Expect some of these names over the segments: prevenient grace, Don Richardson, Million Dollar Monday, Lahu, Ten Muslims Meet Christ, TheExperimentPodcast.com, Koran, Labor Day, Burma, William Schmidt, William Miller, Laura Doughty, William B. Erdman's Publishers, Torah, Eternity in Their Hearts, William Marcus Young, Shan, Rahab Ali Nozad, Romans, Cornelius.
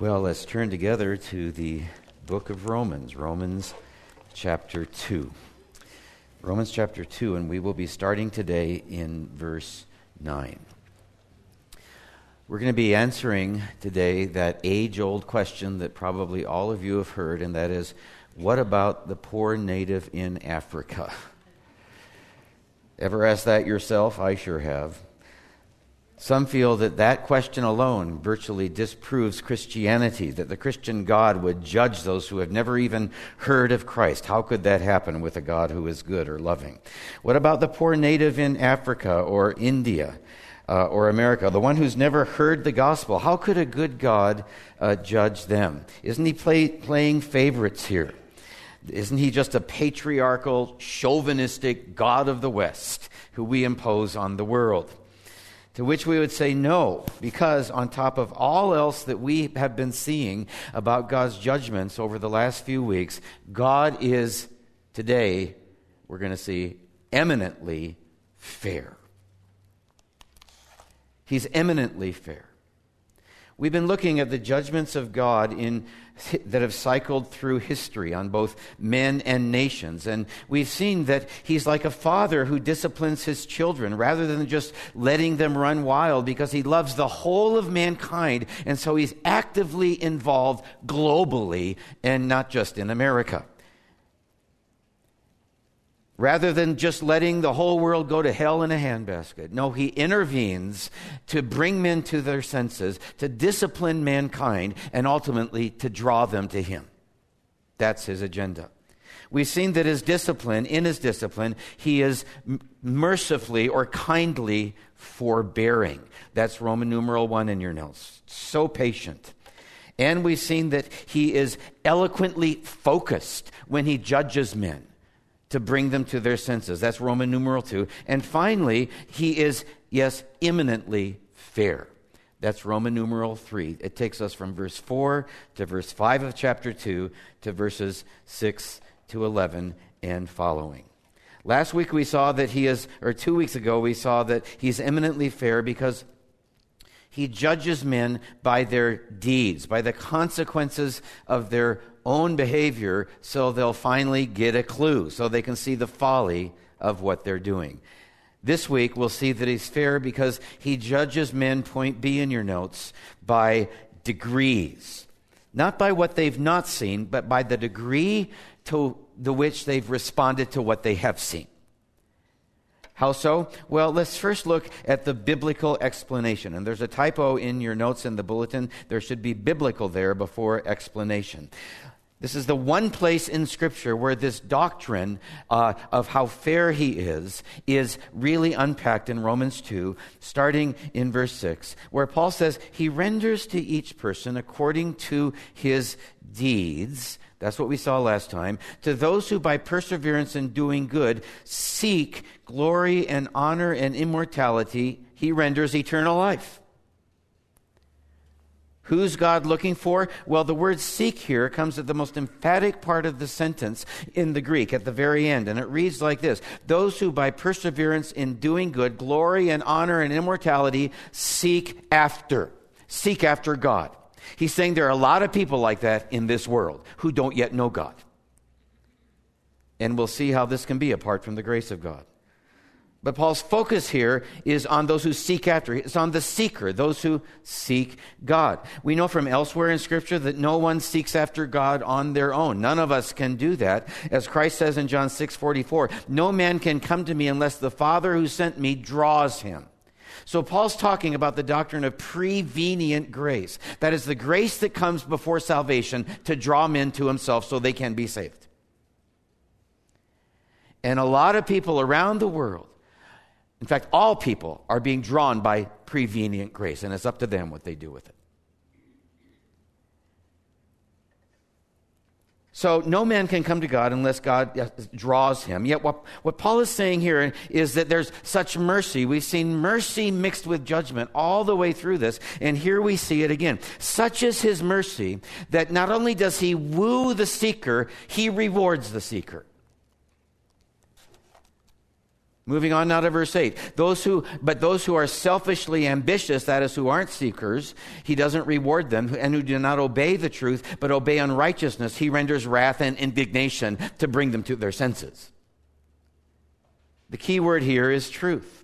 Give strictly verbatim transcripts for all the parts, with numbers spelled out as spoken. Well, let's turn together to the book of Romans, Romans chapter two. Romans chapter two, and we will be starting today in verse nine. We're going to be answering today that age-old question that probably all of you have heard, and that is, what about the poor native in Africa? Ever asked that yourself? I sure have. Some feel that that question alone virtually disproves Christianity, that the Christian God would judge those who have never even heard of Christ. How could that happen with a God who is good or loving? What about the poor native in Africa or India uh, or America, the one who's never heard the gospel? How could a good God uh, judge them? Isn't he play, playing favorites here? Isn't he just a patriarchal, chauvinistic God of the West who we impose on the world? To which we would say no, because on top of all else that we have been seeing about God's judgments over the last few weeks, God is today, we're going to see, eminently fair. He's eminently fair. We've been looking at the judgments of God in that have cycled through history on both men and nations. And we've seen that he's like a father who disciplines his children rather than just letting them run wild, because he loves the whole of mankind. And so he's actively involved globally and not just in America. Rather than just letting the whole world go to hell in a handbasket. No, he intervenes to bring men to their senses, to discipline mankind, and ultimately to draw them to him. That's his agenda. We've seen that his discipline, in his discipline, he is mercifully or kindly forbearing. That's Roman numeral one in your notes. So patient. And we've seen that he is eloquently focused when he judges men, to bring them to their senses. That's Roman numeral two. And finally, he is, yes, eminently fair. That's Roman numeral three. It takes us from verse four to verse five of chapter two to verses six to eleven and following. Last week we saw that he is, or two weeks ago we saw that he's eminently fair because he judges men by their deeds, by the consequences of their own behavior, so they'll finally get a clue, so they can see the folly of what they're doing. This week, we'll see that he's fair because he judges men, point B in your notes, by degrees. Not by what they've not seen, but by the degree to the which they've responded to what they have seen. How so? Well, let's first look at the biblical explanation. And there's a typo in your notes in the bulletin. There should be biblical there before explanation. This is the one place in Scripture where this doctrine uh, of how fair he is is really unpacked in Romans two, starting in verse six, where Paul says, he renders to each person according to his deeds. That's what we saw last time. To those who by perseverance in doing good seek glory and honor and immortality, he renders eternal life. Who's God looking for? Well, the word seek here comes at the most emphatic part of the sentence in the Greek, at the very end. And it reads like this. Those who by perseverance in doing good, glory and honor and immortality, seek after. Seek after God. He's saying there are a lot of people like that in this world who don't yet know God. And we'll see how this can be apart from the grace of God. But Paul's focus here is on those who seek after. It's on the seeker, those who seek God. We know from elsewhere in Scripture that no one seeks after God on their own. None of us can do that. As Christ says in John six forty-four, no man can come to me unless the Father who sent me draws him. So Paul's talking about the doctrine of prevenient grace. That is the grace that comes before salvation to draw men to himself so they can be saved. And a lot of people around the world, in fact, all people, are being drawn by prevenient grace. And it's up to them what they do with it. So no man can come to God unless God draws him. Yet what, what Paul is saying here is that there's such mercy. We've seen mercy mixed with judgment all the way through this. And here we see it again. Such is his mercy that not only does he woo the seeker, he rewards the seeker. Moving on now to verse eight. Those who, but those who are selfishly ambitious, that is, who aren't seekers, he doesn't reward them, and who do not obey the truth, but obey unrighteousness, he renders wrath and indignation to bring them to their senses. The key word here is truth.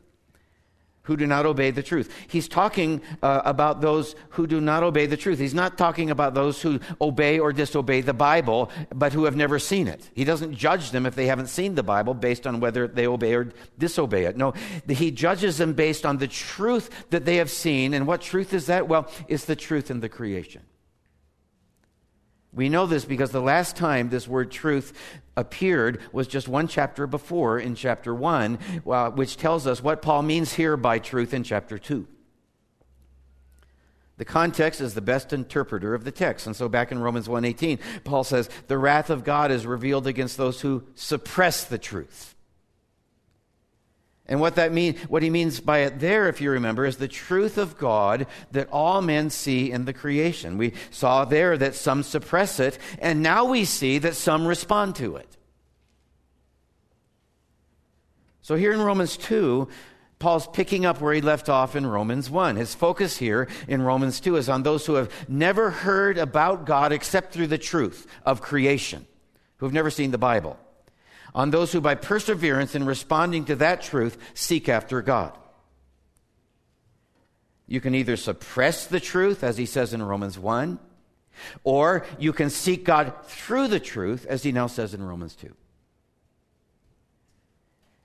Who do not obey the truth. He's talking uh, about those who do not obey the truth. He's not talking about those who obey or disobey the Bible, but who have never seen it. He doesn't judge them if they haven't seen the Bible based on whether they obey or disobey it. No, he judges them based on the truth that they have seen. And what truth is that? Well, it's the truth in the creation. We know this because the last time this word truth appeared was just one chapter before in chapter one, uh, which tells us what Paul means here by truth in chapter two. The context is the best interpreter of the text. And so back in Romans one eighteen, Paul says, the wrath of God is revealed against those who suppress the truth. And what that mean, what he means by it there, if you remember, is the truth of God that all men see in the creation. We saw there that some suppress it, and now we see that some respond to it. So here in Romans two, Paul's picking up where he left off in Romans one. His focus here in Romans two is on those who have never heard about God except through the truth of creation, who have never seen the Bible. On those who by perseverance in responding to that truth seek after God. You can either suppress the truth, as he says in Romans one, or you can seek God through the truth, as he now says in Romans two.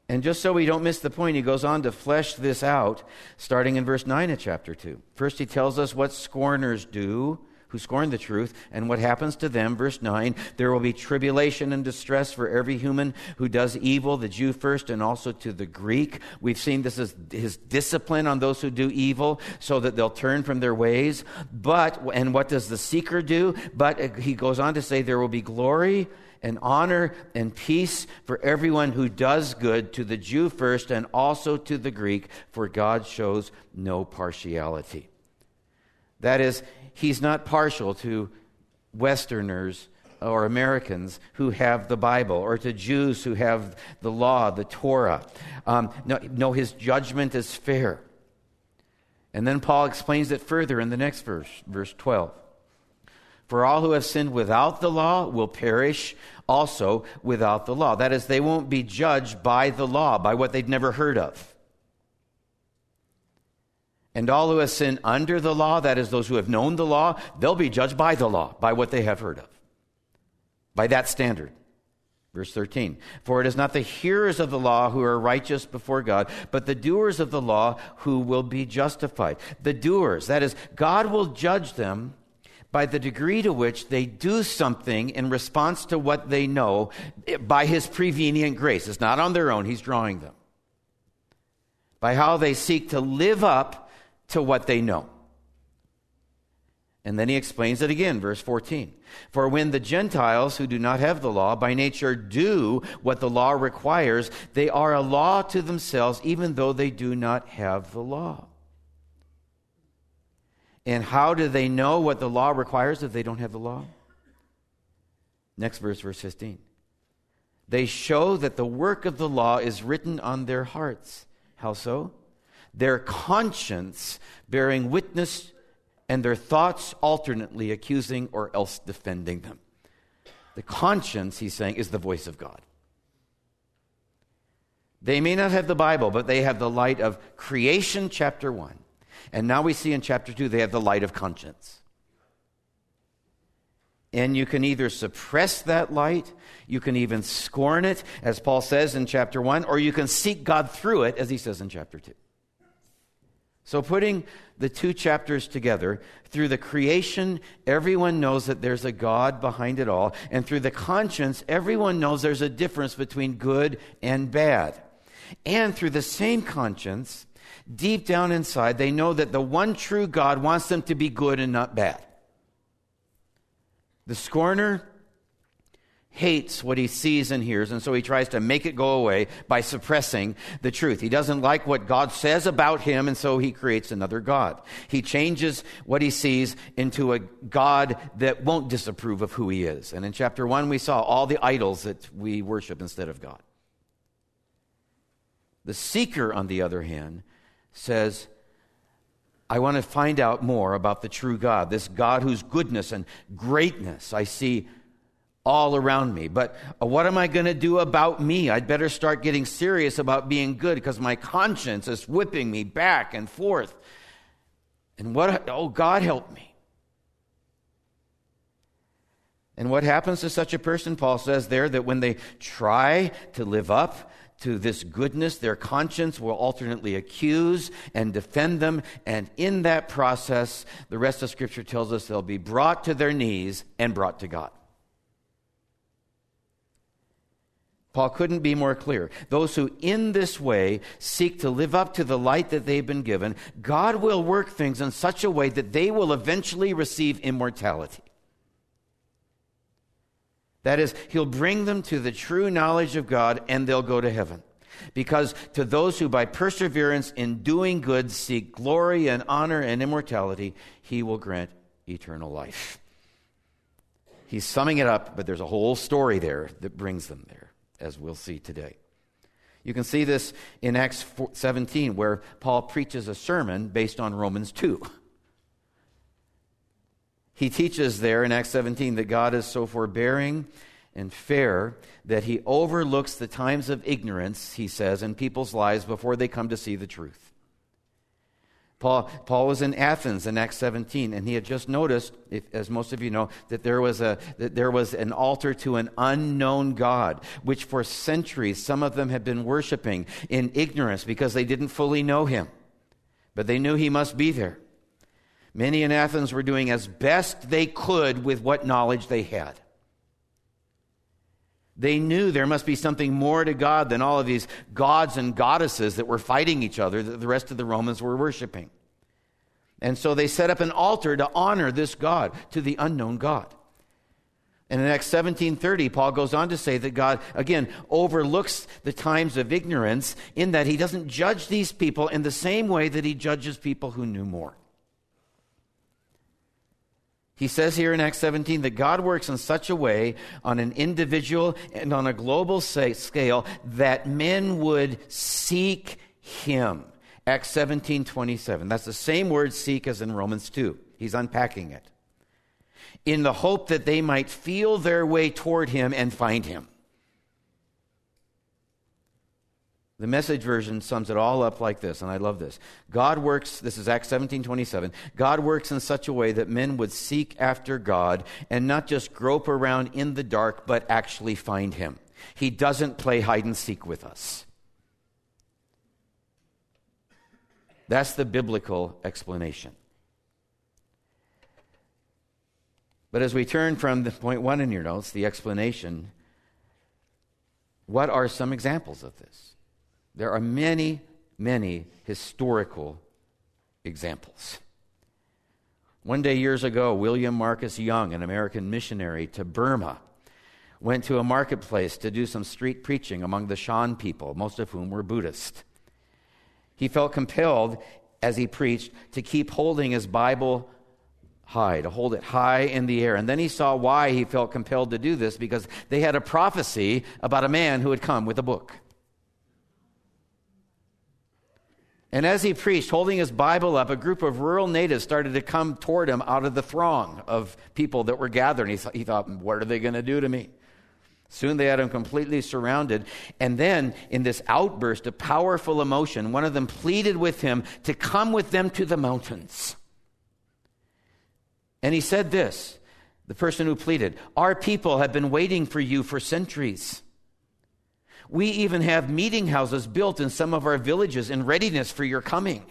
And just so we don't miss the point, he goes on to flesh this out, starting in verse nine of chapter two. First, he tells us what scorners do, who scorn the truth, and what happens to them. Verse nine, there will be tribulation and distress for every human who does evil, the Jew first and also to the Greek. We've seen this is his discipline on those who do evil so that they'll turn from their ways. But, and what does the seeker do? But he goes on to say there will be glory and honor and peace for everyone who does good, to the Jew first and also to the Greek, for God shows no partiality. That is, he's not partial to Westerners or Americans who have the Bible, or to Jews who have the law, the Torah. Um, no, no, his judgment is fair. And then Paul explains it further in the next verse, verse twelve. For all who have sinned without the law will perish also without the law. That is, they won't be judged by the law, by what they've never heard of. And all who have sinned under the law, that is, those who have known the law, they'll be judged by the law, by what they have heard of, by that standard. Verse thirteen, for it is not the hearers of the law who are righteous before God, but the doers of the law who will be justified. The doers, that is, God will judge them by the degree to which they do something in response to what they know by his prevenient grace. It's not on their own, he's drawing them. By how they seek to live up to what they know. And then he explains it again, verse fourteen. For when the Gentiles who do not have the law by nature do what the law requires, they are a law to themselves, even though they do not have the law. And how do they know what the law requires if they don't have the law? Next verse, verse fifteen. They show that the work of the law is written on their hearts. How so? Their conscience bearing witness, and their thoughts alternately accusing or else defending them. The conscience, he's saying, is the voice of God. They may not have the Bible, but they have the light of creation, chapter one. And now we see in chapter two, they have the light of conscience. And you can either suppress that light, you can even scorn it, as Paul says in chapter one, or you can seek God through it, as he says in chapter two. So putting the two chapters together, through the creation, everyone knows that there's a God behind it all. And through the conscience, everyone knows there's a difference between good and bad. And through the same conscience, deep down inside, they know that the one true God wants them to be good and not bad. The scorner hates what he sees and hears, and so he tries to make it go away by suppressing the truth. He doesn't like what God says about him, and so he creates another God. He changes what he sees into a God that won't disapprove of who he is. And in chapter one, we saw all the idols that we worship instead of God. The seeker, on the other hand, says, I want to find out more about the true God, this God whose goodness and greatness I see all around me. But what am I going to do about me? I'd better start getting serious about being good because my conscience is whipping me back and forth. And what, oh, God help me. And what happens to such a person, Paul says there, that when they try to live up to this goodness, their conscience will alternately accuse and defend them. And in that process, the rest of Scripture tells us they'll be brought to their knees and brought to God. Paul couldn't be more clear. Those who in this way seek to live up to the light that they've been given, God will work things in such a way that they will eventually receive immortality. That is, he'll bring them to the true knowledge of God and they'll go to heaven. Because to those who by perseverance in doing good seek glory and honor and immortality, he will grant eternal life. He's summing it up, but there's a whole story there that brings them there, as we'll see today. You can see this in Acts seventeen, where Paul preaches a sermon based on Romans two. He teaches there in Acts seventeen that God is so forbearing and fair that he overlooks the times of ignorance, he says, in people's lives before they come to see the truth. Paul, Paul was in Athens in Acts seventeen, and he had just noticed, if, as most of you know, that there was a that there was an altar to an unknown God, which for centuries some of them had been worshiping in ignorance because they didn't fully know him. But they knew he must be there. Many in Athens were doing as best they could with what knowledge they had. They knew there must be something more to God than all of these gods and goddesses that were fighting each other that the rest of the Romans were worshiping. And so they set up an altar to honor this God, to the unknown God. And in Acts seventeen thirty, Paul goes on to say that God, again, overlooks the times of ignorance in that he doesn't judge these people in the same way that he judges people who knew more. He says here in Acts seventeen that God works in such a way on an individual and on a global scale that men would seek him. Acts seventeen twenty-seven. That's the same word seek as in Romans two. He's unpacking it. In the hope that they might feel their way toward him and find him. The Message version sums it all up like this, and I love this. God works, this is Acts seventeen twenty-seven, God works in such a way that men would seek after God and not just grope around in the dark, but actually find him. He doesn't play hide and seek with us. That's the biblical explanation. But as we turn from the point one in your notes, the explanation, what are some examples of this? There are many, many historical examples. One day years ago, William Marcus Young, an American missionary to Burma, went to a marketplace to do some street preaching among the Shan people, most of whom were Buddhist. He felt compelled, as he preached, to keep holding his Bible high, to hold it high in the air. And then he saw why he felt compelled to do this, because they had a prophecy about a man who had come with a book. And as he preached, holding his Bible up, a group of rural natives started to come toward him out of the throng of people that were gathered. He, th- he thought, what are they going to do to me? Soon they had him completely surrounded. And then in this outburst of powerful emotion, one of them pleaded with him to come with them to the mountains. And he said this, the person who pleaded, our people have been waiting for you for centuries. We even have meeting houses built in some of our villages in readiness for your coming.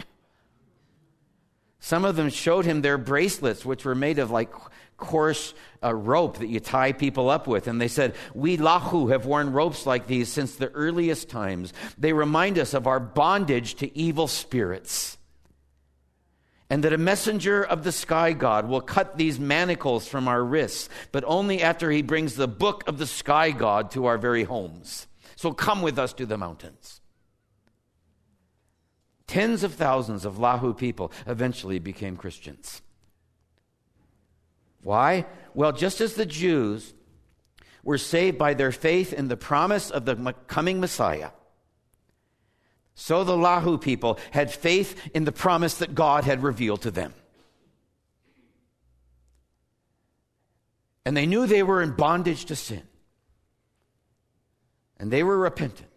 Some of them showed him their bracelets, which were made of like coarse uh, rope that you tie people up with. And they said, we Lahu have worn ropes like these since the earliest times. They remind us of our bondage to evil spirits. And that a messenger of the sky god will cut these manacles from our wrists, but only after he brings the book of the sky god to our very homes. So come with us to the mountains. Tens of thousands of Lahu people eventually became Christians. Why? Well, just as the Jews were saved by their faith in the promise of the coming Messiah, So the Lahu people had faith in the promise that God had revealed to them. And they knew they were in bondage to sin. And they were repentant.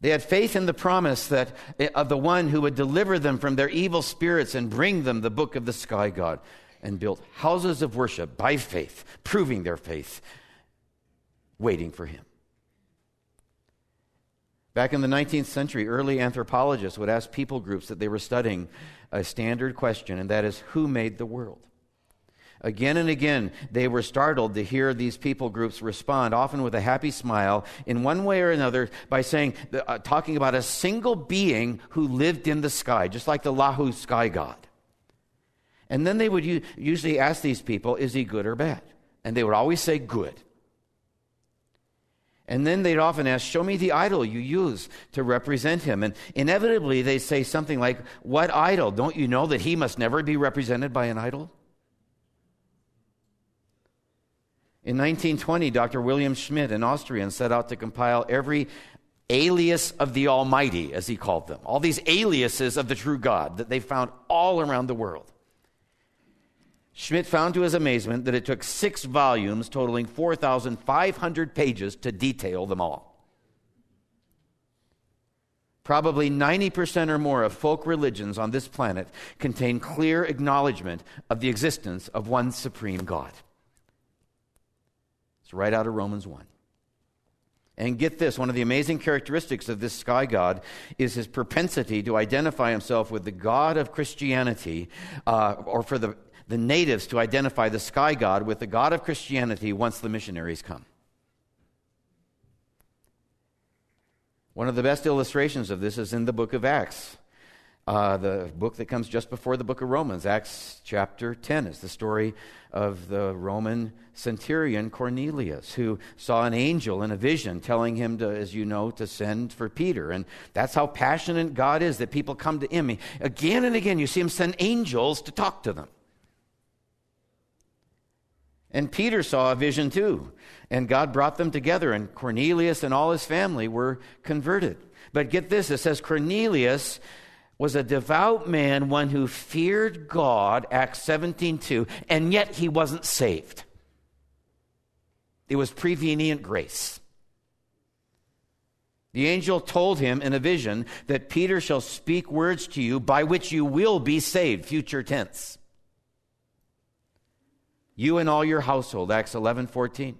They had faith in the promise that of the one who would deliver them from their evil spirits and bring them the book of the sky god, and built houses of worship by faith, proving their faith, waiting for him. Back in the nineteenth century, early anthropologists would ask people groups that they were studying a standard question, and that is, who made the world? Again and again, they were startled to hear these people groups respond, often with a happy smile, in one way or another, by saying, uh, talking about a single being who lived in the sky, just like the Lahu sky god. And then they would u- usually ask these people, is he good or bad? And they would always say, good. And then they'd often ask, show me the idol you use to represent him. And inevitably they say something like, what idol? Don't you know that he must never be represented by an idol? In nineteen twenty, Doctor William Schmidt, an Austrian, set out to compile every alias of the Almighty, as he called them. All these aliases of the true God that they found all around the world. Schmidt found to his amazement that it took six volumes totaling four thousand five hundred pages to detail them all. Probably ninety percent or more of folk religions on this planet contain clear acknowledgement of the existence of one supreme God. It's right out of Romans one. And get this, one of the amazing characteristics of this sky god is his propensity to identify himself with the God of Christianity, uh, or for the the natives to identify the sky god with the God of Christianity once the missionaries come. One of the best illustrations of this is in the book of Acts, uh, the book that comes just before the book of Romans. Acts chapter ten is the story of the Roman centurion Cornelius, who saw an angel in a vision telling him to, as you know, to send for Peter. And that's how passionate God is, that people come to him. Again and again, you see him send angels to talk to them. And Peter saw a vision too. And God brought them together, and Cornelius and all his family were converted. But get this, it says Cornelius was a devout man, one who feared God, Acts seventeen two, and yet he wasn't saved. It was prevenient grace. The angel told him in a vision that Peter shall speak words to you by which you will be saved, future tense. You and all your household, Acts eleven fourteen.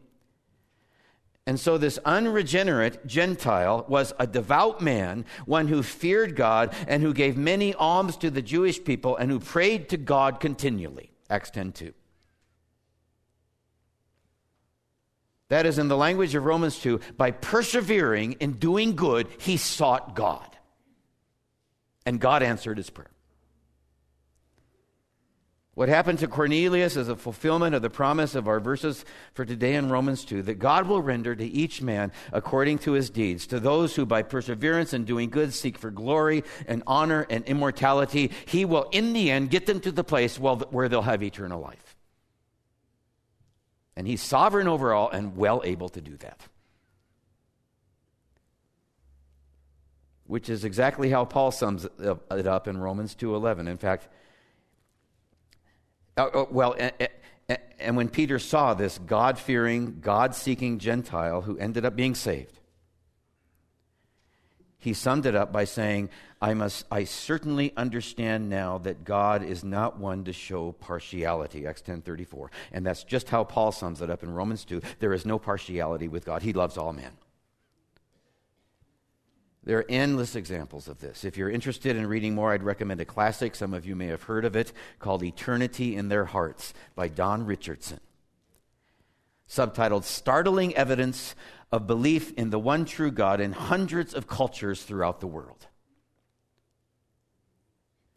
And so this unregenerate Gentile was a devout man, one who feared God and who gave many alms to the Jewish people and who prayed to God continually, Acts ten two. That is, in the language of Romans two, by persevering in doing good, he sought God. And God answered his prayer. What happened to Cornelius is a fulfillment of the promise of our verses for today in Romans two, that God will render to each man according to his deeds. To those who by perseverance and doing good seek for glory and honor and immortality, he will in the end get them to the place where they'll have eternal life. And he's sovereign over all and well able to do that. Which is exactly how Paul sums it up in Romans two eleven. In fact, Uh, well, and, and when Peter saw this God-fearing, God-seeking Gentile who ended up being saved, he summed it up by saying, I must, I certainly understand now that God is not one to show partiality, Acts ten thirty-four. And that's just how Paul sums it up in Romans two. There is no partiality with God. He loves all men. There are endless examples of this. If you're interested in reading more, I'd recommend a classic. Some of you may have heard of it, called Eternity in Their Hearts by Don Richardson. Subtitled, Startling Evidence of Belief in the One True God in Hundreds of Cultures Throughout the World.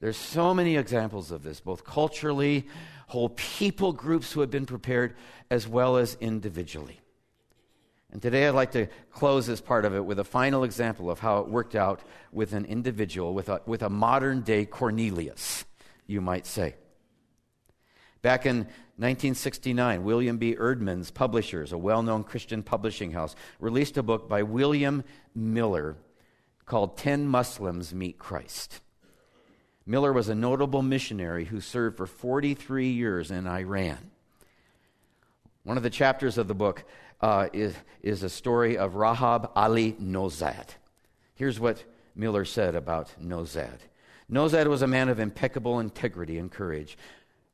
There's so many examples of this, both culturally, whole people groups who have been prepared, as well as individually. And today I'd like to close this part of it with a final example of how it worked out with an individual, with a, with a modern-day Cornelius, you might say. Back in nineteen sixty-nine, William B. Erdman's Publishers, a well-known Christian publishing house, released a book by William Miller called Ten Muslims Meet Christ. Miller was a notable missionary who served for forty-three years in Iran. One of the chapters of the book uh, is, is a story of Rahab Ali Nozad. Here's what Miller said about Nozad. Nozad was a man of impeccable integrity and courage.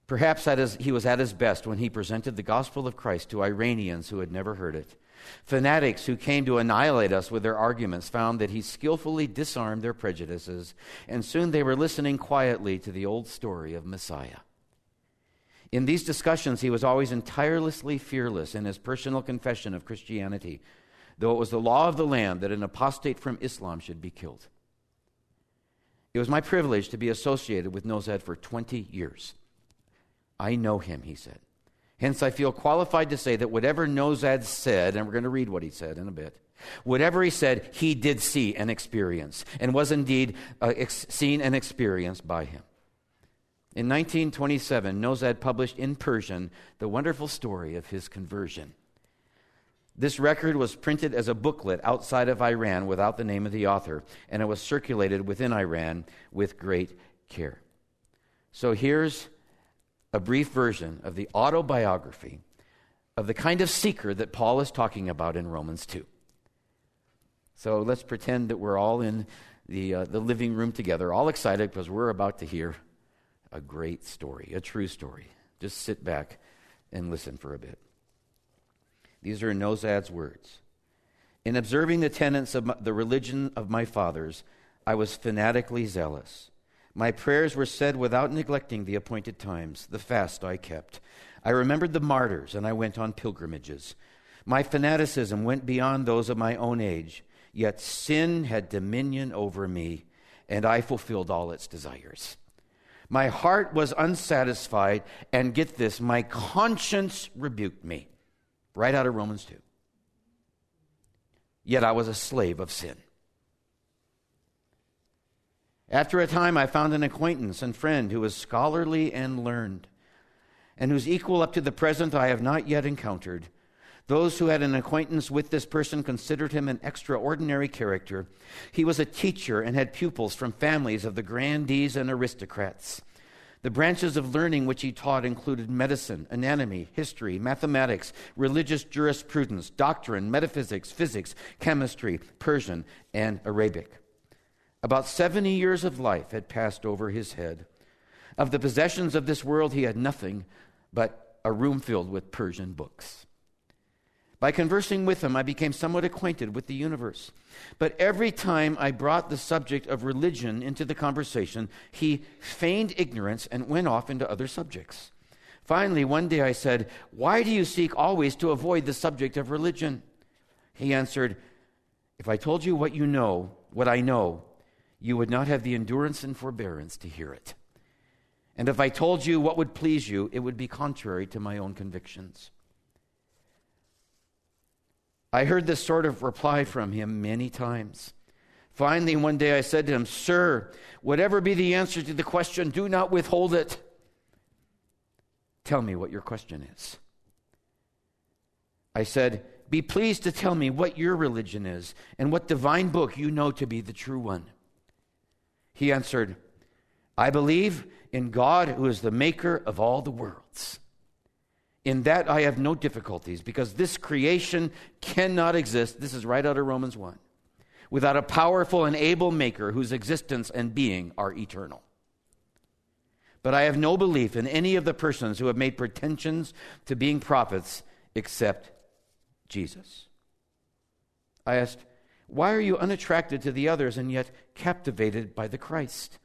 Perhaps at his, he was at his best when he presented the gospel of Christ to Iranians who had never heard it. Fanatics who came to annihilate us with their arguments found that he skillfully disarmed their prejudices, and soon they were listening quietly to the old story of Messiah. In these discussions, he was always tirelessly fearless in his personal confession of Christianity, though it was the law of the land that an apostate from Islam should be killed. It was my privilege to be associated with Nozad for twenty years. I know him, he said. Hence, I feel qualified to say that whatever Nozad said, and we're going to read what he said in a bit, whatever he said, he did see and experience, and was indeed uh, ex- seen and experienced by him. In nineteen twenty-seven, Nozad published in Persian the wonderful story of his conversion. This record was printed as a booklet outside of Iran without the name of the author, and it was circulated within Iran with great care. So here's a brief version of the autobiography of the kind of seeker that Paul is talking about in Romans two. So let's pretend that we're all in the uh, the living room together, all excited because we're about to hear a great story, a true story. Just sit back and listen for a bit. These are Nozad's words. In observing the tenets of my, the religion of my fathers, I was fanatically zealous. My prayers were said without neglecting the appointed times. The fast I kept. I remembered the martyrs, and I went on pilgrimages. My fanaticism went beyond those of my own age, yet sin had dominion over me, and I fulfilled all its desires. My heart was unsatisfied, and get this, my conscience rebuked me. Right out of Romans two. Yet I was a slave of sin. After a time, I found an acquaintance and friend who was scholarly and learned, and whose equal up to the present I have not yet encountered. Those who had an acquaintance with this person considered him an extraordinary character. He was a teacher and had pupils from families of the grandees and aristocrats. The branches of learning which he taught included medicine, anatomy, history, mathematics, religious jurisprudence, doctrine, metaphysics, physics, chemistry, Persian, and Arabic. About seventy years of life had passed over his head. Of the possessions of this world, he had nothing but a room filled with Persian books. By conversing with him, I became somewhat acquainted with the universe. But every time I brought the subject of religion into the conversation, he feigned ignorance and went off into other subjects. Finally, one day I said, "Why do you seek always to avoid the subject of religion?" He answered, "If I told you what you know, what I know, you would not have the endurance and forbearance to hear it. And if I told you what would please you, it would be contrary to my own convictions." I heard this sort of reply from him many times. Finally, one day I said to him, "Sir, whatever be the answer to the question, do not withhold it. Tell me what your question is." I said, "Be pleased to tell me what your religion is and what divine book you know to be the true one." He answered, "I believe in God who is the maker of all the worlds. In that I have no difficulties, because this creation cannot exist," this is right out of Romans one, "without a powerful and able maker whose existence and being are eternal. But I have no belief in any of the persons who have made pretensions to being prophets except Jesus." I asked, "Why are you unattracted to the others and yet captivated by the Christ?"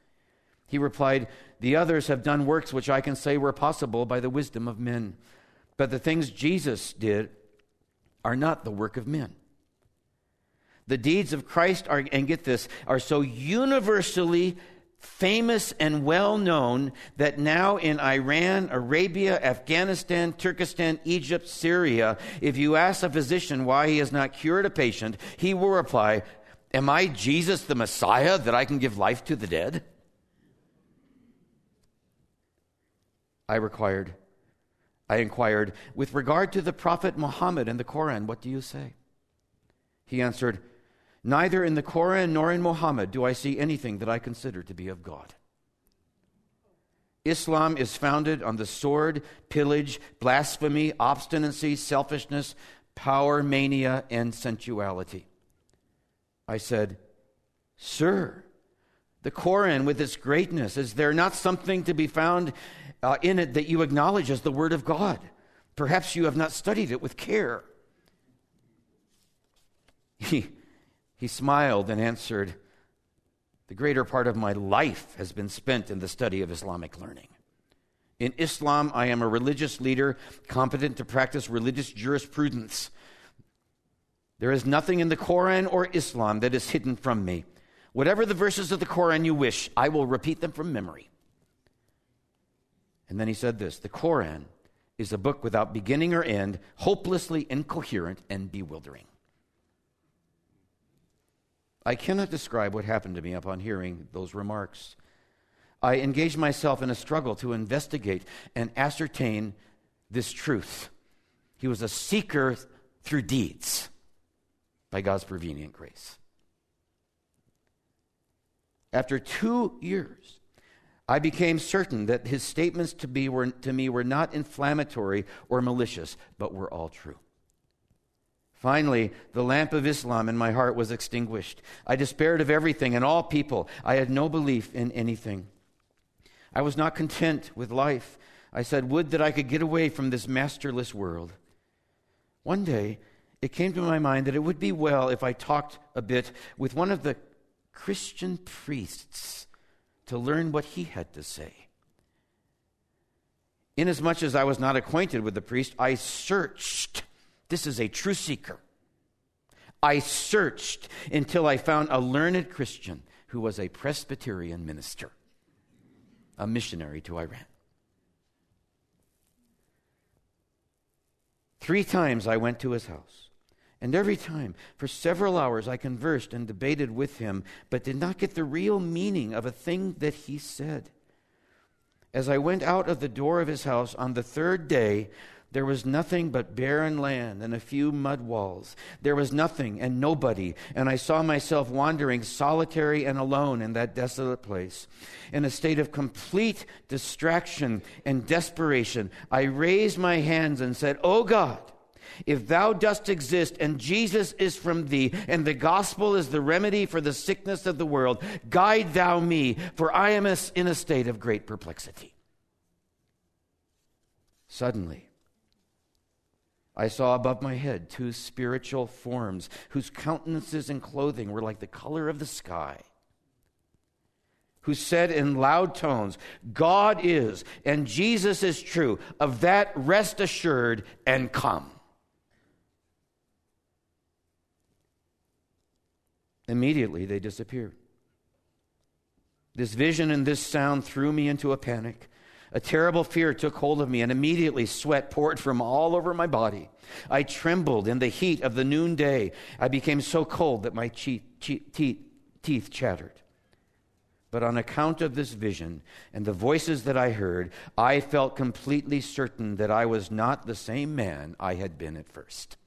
He replied, "The others have done works which I can say were possible by the wisdom of men, but the things Jesus did are not the work of men. The deeds of Christ are, and get this, are so universally famous and well known that now in Iran, Arabia, Afghanistan, Turkestan, Egypt, Syria, if you ask a physician why he has not cured a patient, he will reply, 'Am I Jesus the Messiah that I can give life to the dead?'" I required, I inquired, "With regard to the Prophet Muhammad and the Koran, what do you say?" He answered, Neither in the Koran nor in Muhammad do I see anything that I consider to be of God. Islam is founded on the sword, pillage, blasphemy, obstinacy, selfishness, power, mania, and sensuality. I said, Sir, the Koran with its greatness, is there not something to be found uh, in it that you acknowledge as the Word of God? Perhaps you have not studied it with care. He, he smiled and answered, The greater part of my life has been spent in the study of Islamic learning. In Islam, I am a religious leader competent to practice religious jurisprudence. There is nothing in the Koran or Islam that is hidden from me. Whatever the verses of the Koran you wish, I will repeat them from memory. And then he said this, The Koran is a book without beginning or end, hopelessly incoherent and bewildering. I cannot describe what happened to me upon hearing those remarks. I engaged myself in a struggle to investigate and ascertain this truth. He was a seeker through deeds by God's prevenient grace. After two years, I became certain that his statements to me were, to me were not inflammatory or malicious, but were all true. Finally, the lamp of Islam in my heart was extinguished. I despaired of everything and all people. I had no belief in anything. I was not content with life. I said, would that I could get away from this masterless world. One day, it came to my mind that it would be well if I talked a bit with one of the Christian priests to learn what he had to say. Inasmuch as I was not acquainted with the priest, I searched. This is a true seeker. I searched until I found a learned Christian who was a Presbyterian minister, a missionary to Iran. Three times I went to his house, and every time for several hours I conversed and debated with him, but did not get the real meaning of a thing that he said. As I went out of the door of his house on the third day, there was nothing but barren land and a few mud walls. There was nothing and nobody, and I saw myself wandering solitary and alone in that desolate place. In a state of complete distraction and desperation, I raised my hands and said, O God, if thou dost exist and Jesus is from thee and the gospel is the remedy for the sickness of the world, guide thou me, for I am in a state of great perplexity. Suddenly, I saw above my head two spiritual forms whose countenances and clothing were like the color of the sky, who said in loud tones, God is and Jesus is true. Of that rest assured and come. Immediately they disappeared. This vision and this sound threw me into a panic. A terrible fear took hold of me, and immediately sweat poured from all over my body. I trembled in the heat of the noonday. I became so cold that my cheek, cheek, teeth, teeth chattered. But on account of this vision and the voices that I heard, I felt completely certain that I was not the same man I had been at first.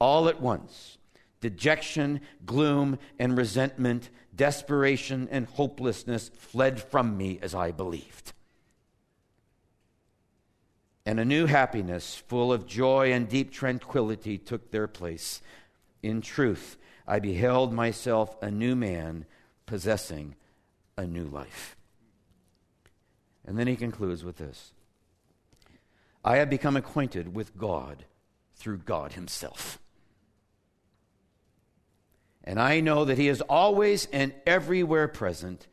All at once, dejection, gloom, and resentment, desperation, and hopelessness fled from me as I believed. And a new happiness, full of joy and deep tranquility, took their place. In truth, I beheld myself a new man possessing a new life. And then he concludes with this. I have become acquainted with God through God himself. And I know that he is always and everywhere present,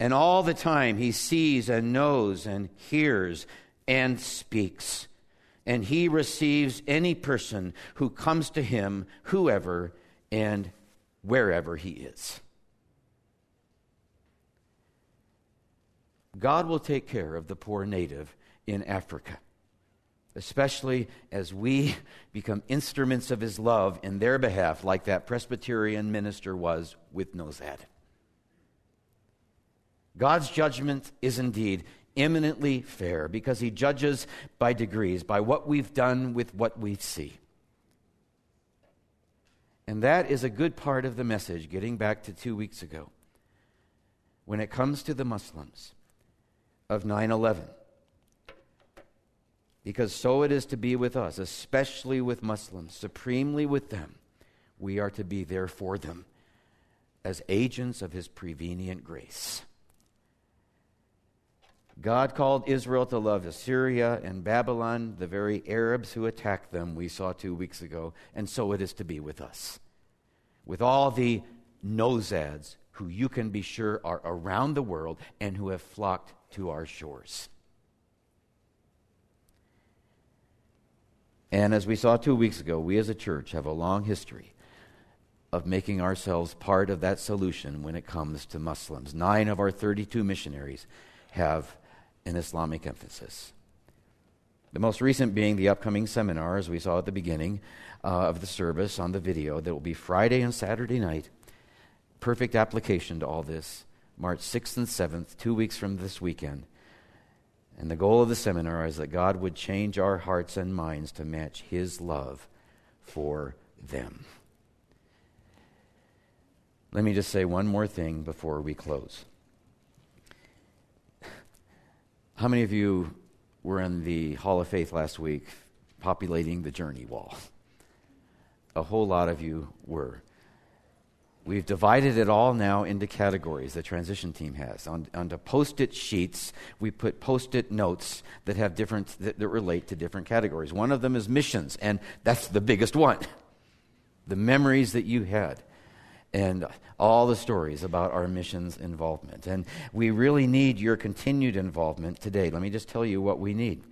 and all the time he sees and knows and hears and speaks, and he receives any person who comes to him, whoever and wherever he is. God will take care of the poor native in Africa, especially as we become instruments of his love in their behalf, like that Presbyterian minister was with Nozad. God's judgment is indeed eminently fair, because he judges by degrees, by what we've done with what we see. And that is a good part of the message, getting back to two weeks ago. When it comes to the Muslims of nine eleven, because so it is to be with us, especially with Muslims, supremely with them, we are to be there for them as agents of his prevenient grace. God called Israel to love Assyria and Babylon, the very Arabs who attacked them we saw two weeks ago, and so it is to be with us. With all the Nozads who you can be sure are around the world and who have flocked to our shores. And as we saw two weeks ago, we as a church have a long history of making ourselves part of that solution when it comes to Muslims. Nine of our thirty-two missionaries have an Islamic emphasis. The most recent being the upcoming seminar, as we saw at the beginning uh, of the service on the video, that will be Friday and Saturday night. Perfect application to all this, March sixth and seventh, two weeks from this weekend. And the goal of the seminar is that God would change our hearts and minds to match his love for them. Let me just say one more thing before we close. How many of you were in the Hall of Faith last week populating the journey wall? A whole lot of you were. We've divided it all now into categories, the transition team has. On, onto post-it sheets, we put post-it notes that have different that, that relate to different categories. One of them is missions, and that's the biggest one. The memories that you had and all the stories about our missions involvement. And we really need your continued involvement today. Let me just tell you what we need.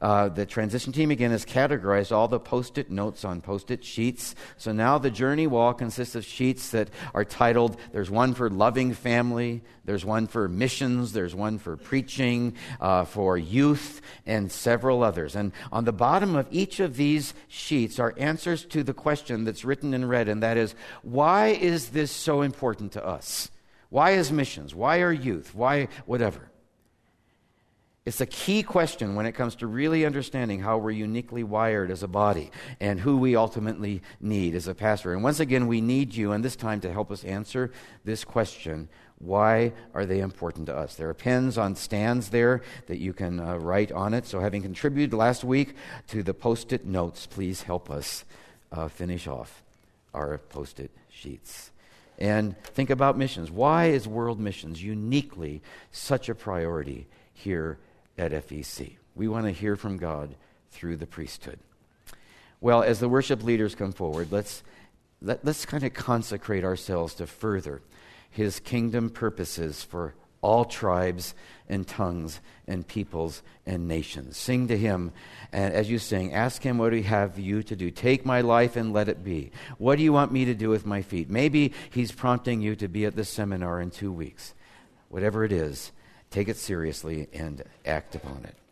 Uh, the transition team, again, has categorized all the post-it notes on post-it sheets. So now the journey wall consists of sheets that are titled, there's one for loving family, there's one for missions, there's one for preaching, uh, for youth, and several others. And on the bottom of each of these sheets are answers to the question that's written in red, and that is, why is this so important to us? Why is missions? Why are youth? Why whatever? It's a key question when it comes to really understanding how we're uniquely wired as a body and who we ultimately need as a pastor. And once again, we need you, and this time to help us answer this question, why are they important to us? There are pens on stands there that you can uh, write on it. So having contributed last week to the post-it notes, please help us uh, finish off our post-it sheets. And think about missions. Why is world missions uniquely such a priority here at F E C? We want to hear from God through the priesthood. Well, as the worship leaders come forward, let's let, let's kind of consecrate ourselves to further his kingdom purposes for all tribes and tongues and peoples and nations. Sing to him, and as you sing, ask him, what do you have you to do? Take my life and let it be. What do you want me to do with my feet? Maybe he's prompting you to be at this seminar in two weeks. Whatever it is, take it seriously and act upon it.